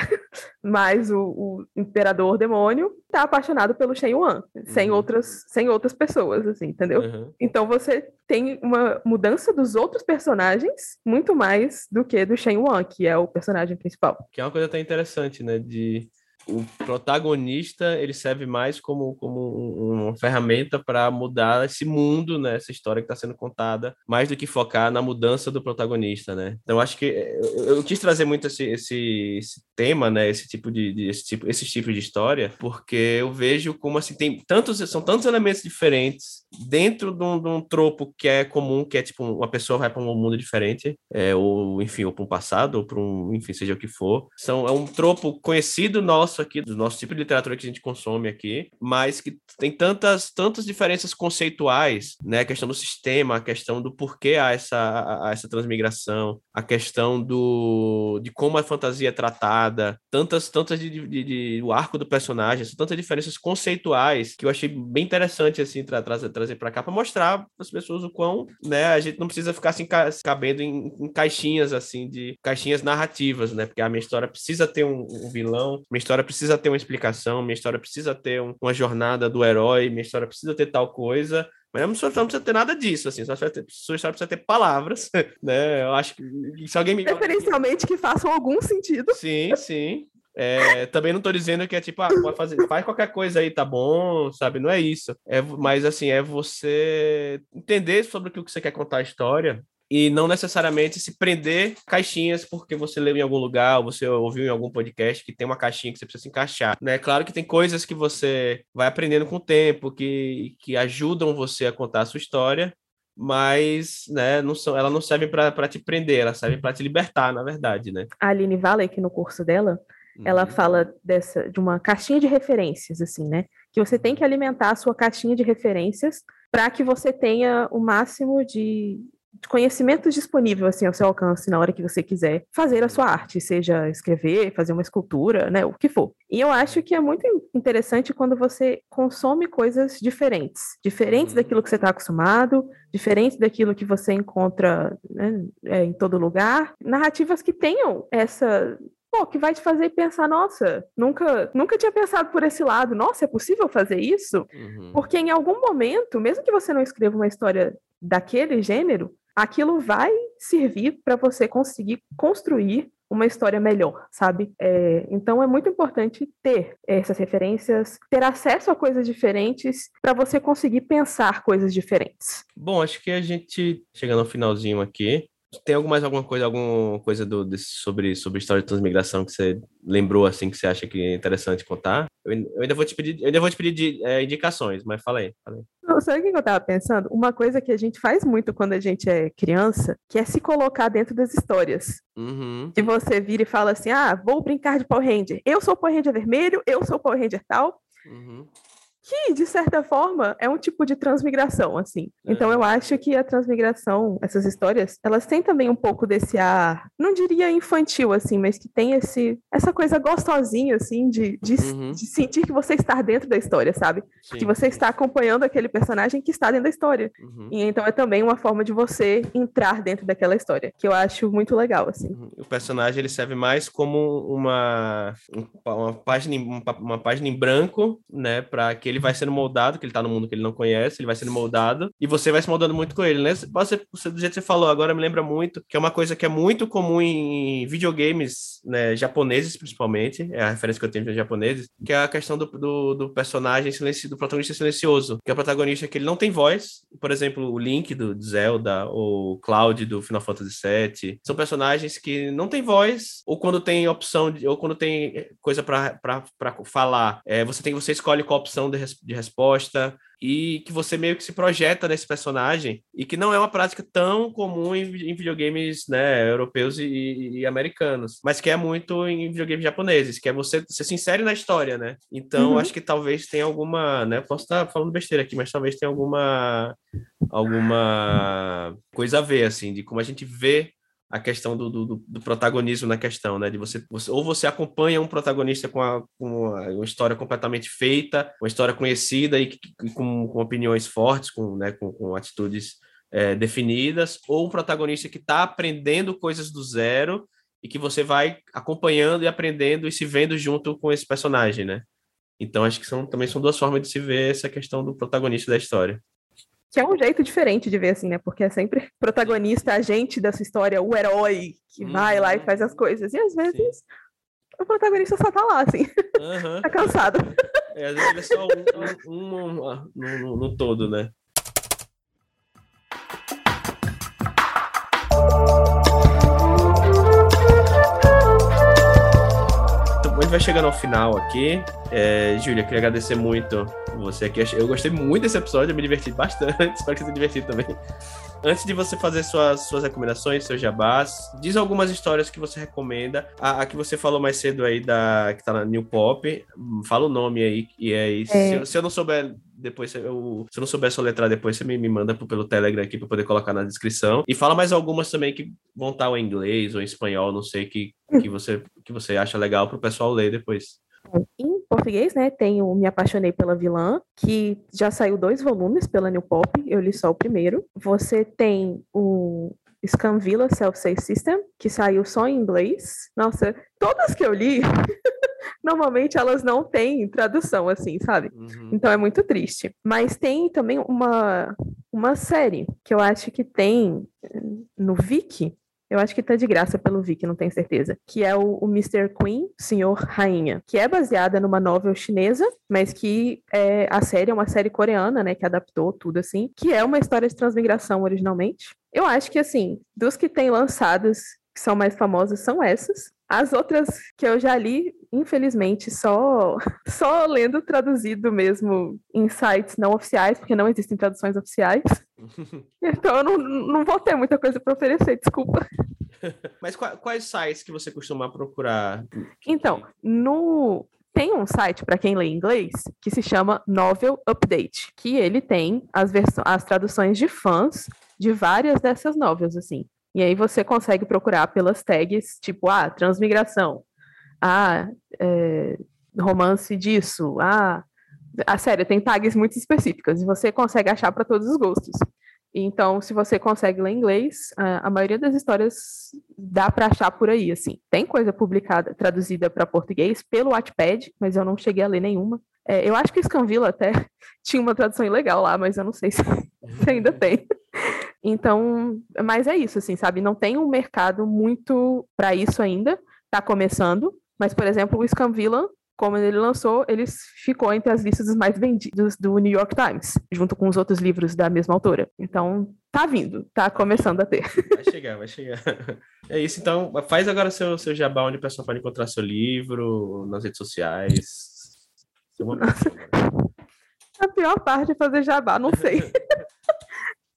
mais o, o imperador demônio, tá apaixonado pelo Shen Yuan, uhum. sem, outras, sem outras pessoas, assim, entendeu? Uhum. Então você tem uma mudança dos outros personagens muito mais do que do Shen Yuan, que é o personagem principal. Que é uma coisa até interessante, né, de... o protagonista, ele serve mais como, como uma ferramenta para mudar esse mundo, né? Essa história que está sendo contada, mais do que focar na mudança do protagonista, né? Então, acho que eu, eu quis trazer muito esse, esse, esse tema, né? Esse tipo de, de esse tipo, esse tipo de história, porque eu vejo como, assim, tem tantos, são tantos elementos diferentes dentro de um, de um tropo que é comum, que é, tipo, uma pessoa vai para um mundo diferente, é, ou, enfim, ou para um passado, ou para um, enfim, seja o que for. São, é um tropo conhecido nosso aqui, do nosso tipo de literatura que a gente consome aqui, mas que tem tantas, tantas diferenças conceituais, né? A questão do sistema, a questão do porquê há essa, há essa transmigração, a questão do, de como a fantasia é tratada, tantas, tantas de, de, de, de, o arco do personagem, tantas diferenças conceituais que eu achei bem interessante, assim, tra, tra, trazer para cá, para mostrar para as pessoas o quão, né, a gente não precisa ficar assim, ca, cabendo em, em caixinhas, assim, de caixinhas narrativas, né? Porque a minha história precisa ter um, um vilão, minha história precisa ter uma explicação, minha história precisa ter um, uma jornada do herói, minha história precisa ter tal coisa, mas não precisa ter nada disso, assim, sua história precisa, precisa ter palavras, né, eu acho que se alguém me... Preferencialmente que façam algum sentido. Sim, sim. É, também não tô dizendo que é tipo, ah, pode fazer, faz qualquer coisa aí, tá bom, sabe? Não é isso. É, mas, assim, é você entender sobre o que você quer contar a história, e não necessariamente se prender caixinhas porque você leu em algum lugar, ou você ouviu em algum podcast que tem uma caixinha que você precisa se encaixar, né? Claro que tem coisas que você vai aprendendo com o tempo, que, que ajudam você a contar a sua história, mas, né, não são, ela não serve para te prender, ela serve para te libertar, na verdade, né? A Aline Vale, que no curso dela, uhum. ela fala dessa, de uma caixinha de referências, assim, né? Que você tem que alimentar a sua caixinha de referências para que você tenha o máximo de... de conhecimentos disponíveis, assim, ao seu alcance na hora que você quiser fazer a sua arte, seja escrever, fazer uma escultura, né, o que for. E eu acho que é muito interessante quando você consome coisas diferentes, diferentes daquilo que você está acostumado, diferentes daquilo que você encontra, né, é, em todo lugar, narrativas que tenham essa... Pô, que vai te fazer pensar, nossa, nunca, nunca tinha pensado por esse lado, nossa, é possível fazer isso? Uhum. Porque em algum momento, mesmo que você não escreva uma história daquele gênero, aquilo vai servir para você conseguir construir uma história melhor, sabe? É, então é muito importante ter essas referências, ter acesso a coisas diferentes para você conseguir pensar coisas diferentes. Bom, acho que a gente, chegando ao finalzinho aqui, tem mais alguma coisa, alguma coisa do, desse, sobre, sobre história de transmigração que você lembrou, assim, que você acha que é interessante contar? Eu, eu ainda vou te pedir, eu ainda vou te pedir de, é, indicações, mas fala aí. Fala aí. Não, sabe o que eu estava pensando? Uma coisa que a gente faz muito quando a gente é criança, que é se colocar dentro das histórias. Uhum. Que você vira e fala assim, ah, vou brincar de Power Ranger. Eu sou o Power Ranger vermelho, eu sou o Power Ranger tal. Uhum. que, de certa forma, é um tipo de transmigração, assim. Então, eu acho que a transmigração, essas histórias, elas têm também um pouco desse ar, não diria infantil, assim, mas que tem esse, essa coisa gostosinha, assim, de, de, uhum. de sentir que você está dentro da história, sabe? Sim. Que você está acompanhando aquele personagem que está dentro da história. Uhum. E então é também uma forma de você entrar dentro daquela história, que eu acho muito legal, assim. Uhum. O personagem, ele serve mais como uma, uma, página, uma página em branco, né, pra que ele vai sendo moldado, que ele tá no mundo que ele não conhece, ele vai sendo moldado, e você vai se moldando muito com ele, né? Você, você, do jeito que você falou agora, me lembra muito, que é uma coisa que é muito comum em videogames, né, japoneses, principalmente, é a referência que eu tenho de japoneses, que é a questão do, do, do personagem silencioso, do protagonista silencioso, que é o protagonista que ele não tem voz, por exemplo, o Link do Zelda, ou o Cloud do Final Fantasy sete, são personagens que não tem voz, ou quando tem opção, de, ou quando tem coisa pra, pra, pra falar, é, você, tem, você escolhe qual opção de de resposta, e que você meio que se projeta nesse personagem, e que não é uma prática tão comum em, em videogames, né, europeus e, e, e americanos, mas que é muito em videogames japoneses, que é você, você se insere na história, né? Então, uhum. acho que talvez tenha alguma, né, posso estar falando besteira aqui, mas talvez tenha alguma alguma coisa a ver, assim, de como a gente vê a questão do, do, do protagonismo na questão, né? De você, você, ou você acompanha um protagonista com, a, com a, uma história completamente feita, uma história conhecida e, e com, com opiniões fortes, com, né, com, com atitudes é, definidas, ou um protagonista que está aprendendo coisas do zero e que você vai acompanhando e aprendendo e se vendo junto com esse personagem, né? Então, acho que são, também são duas formas de se ver essa questão do protagonista da história. Que é um jeito diferente de ver, assim, né? Porque é sempre protagonista, a gente da sua história, o herói que uhum. vai lá e faz as coisas. E às vezes Sim. o protagonista só tá lá, assim. Uhum. Tá cansado. É, às vezes ele é só um, um, um, um no, no, no todo, né? A gente vai chegando ao final aqui. É, Júlia, queria agradecer muito você aqui. Eu gostei muito desse episódio, eu me diverti bastante. Espero que você se divertiu também. Antes de você fazer suas, suas recomendações, seus jabás, diz algumas histórias que você recomenda. A, a que você falou mais cedo aí, da, que tá na New Pop, fala o nome aí. E aí, é. se, eu, se eu não souber... Depois, eu, se eu não souber soletrar depois, você me, me manda pelo Telegram aqui para poder colocar na descrição. E fala mais algumas também que vão estar em inglês ou em espanhol, não sei, que, que, você, que você acha legal para o pessoal ler depois. Em português, né, tem o Me Apaixonei pela Vilã, que já saiu dois volumes pela New Pop, eu li só o primeiro. Você tem o Scum Villain, Self-Safe System, que saiu só em inglês. Nossa, todas que eu li... Normalmente elas não têm tradução, assim, sabe? Uhum. Então é muito triste. Mas tem também uma, uma série que eu acho que tem no Viki, eu acho que tá de graça pelo Viki, não tenho certeza, que é o, o mister Queen, Senhor Rainha, que é baseada numa novel chinesa, mas que é, a série é uma série coreana, né, que adaptou tudo, assim, que é uma história de transmigração originalmente. Eu acho que, assim, dos que tem lançados, que são mais famosas, são essas. As outras que eu já li, infelizmente, só, só lendo traduzido mesmo em sites não oficiais, porque não existem traduções oficiais. Então eu não, não vou ter muita coisa para oferecer, desculpa. Mas quais sites que você costuma procurar? Então, no... tem um site, para quem lê inglês, que se chama Novel Update, que ele tem as, vers... as traduções de fãs de várias dessas novels, assim. E aí você consegue procurar pelas tags, tipo, ah, transmigração, ah, é, romance disso, ah, a sério, tem tags muito específicas, e você consegue achar para todos os gostos. Então, se você consegue ler inglês, a, a maioria das histórias dá para achar por aí, assim. Tem coisa publicada, traduzida para português pelo Wattpad, mas eu não cheguei a ler nenhuma. É, eu acho que Scum Villain até tinha uma tradução ilegal lá, mas eu não sei se, se ainda tem. Então, mas é isso, assim, sabe? Não tem um mercado muito para isso ainda, tá começando, mas, por exemplo, o Scum Villain, como ele lançou, ele ficou entre as listas dos mais vendidos do New York Times, junto com os outros livros da mesma autora. Então, tá vindo, tá começando a ter. Vai chegar, vai chegar. É isso, então, faz agora seu, seu jabá, onde o pessoal pode encontrar seu livro, nas redes sociais. A pior parte é fazer jabá, não sei.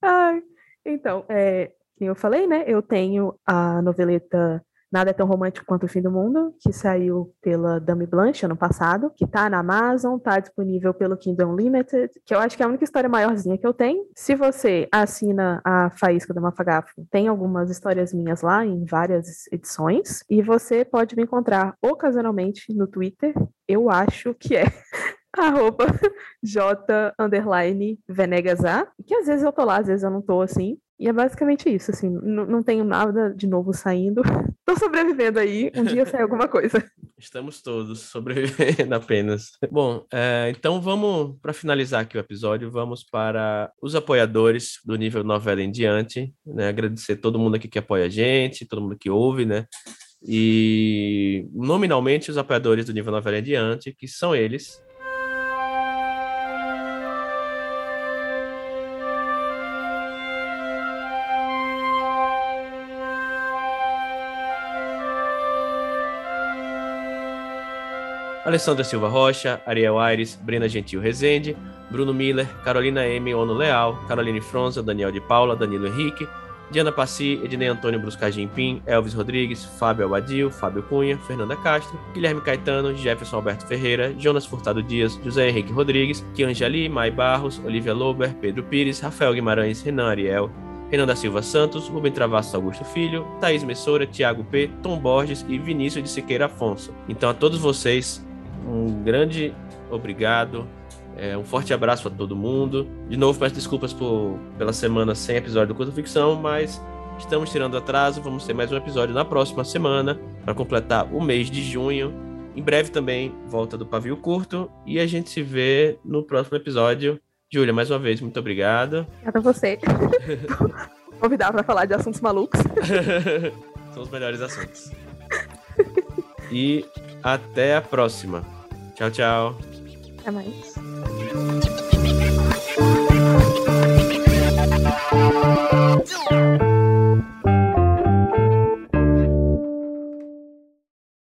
Ai, então, é, como eu falei, né? Eu tenho a noveleta Nada é Tão Romântico Quanto o Fim do Mundo, que saiu pela Dame Blanche ano passado, que tá na Amazon, tá disponível pelo Kindle Unlimited, que eu acho que é a única história maiorzinha que eu tenho. Se você assina a Faísca da Mafagafo, tem algumas histórias minhas lá, em várias edições, e você pode me encontrar ocasionalmente no Twitter, eu acho que é... arroba J underline Venegas A, que às vezes eu tô lá, às vezes eu não tô, assim, e é basicamente isso, assim, n- não tenho nada de novo saindo, tô sobrevivendo aí, um dia sai alguma coisa. Estamos todos sobrevivendo apenas. Bom, é, então vamos, para finalizar aqui o episódio, vamos para os apoiadores do nível novela em diante, né, agradecer todo mundo aqui que apoia a gente, todo mundo que ouve, né, e nominalmente os apoiadores do nível novela em diante, que são eles... Alessandra Silva Rocha, Ariel Aires, Brena Gentil Rezende, Bruno Miller, Carolina M. Ono Leal, Caroline Fronza, Daniel de Paula, Danilo Henrique, Diana Passi, Ednei Antônio Bruscagem Pim, Elvis Rodrigues, Fábio Abadio, Fábio Cunha, Fernanda Castro, Guilherme Caetano, Jefferson Alberto Ferreira, Jonas Furtado Dias, José Henrique Rodrigues, Kianjali, Mai Barros, Olivia Lober, Pedro Pires, Rafael Guimarães, Renan Ariel, Renan da Silva Santos, Rubem Travassos Augusto Filho, Thaís Messora, Thiago P., Tom Borges e Vinícius de Siqueira Afonso. Então a todos vocês, um grande obrigado, é, um forte abraço a todo mundo. De novo, peço desculpas por, pela semana sem episódio do Curta Ficção, mas estamos tirando atraso, vamos ter mais um episódio na próxima semana, para completar o mês de junho. Em breve também, volta do Pavio Curto, e a gente se vê no próximo episódio. Júlia, mais uma vez, muito obrigado. Obrigada a você. Vou convidar para falar de assuntos malucos. São os melhores assuntos. E até a próxima. Tchau, tchau. Até mais.